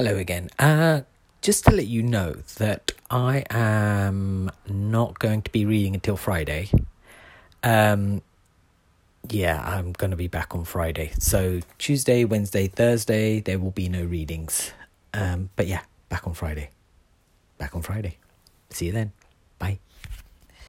Hello again. Just to let you know that I am not going to be reading until Friday. I'm going to be back on Friday. So Tuesday, Wednesday, Thursday, there will be no readings. But back on Friday. See you then. Bye.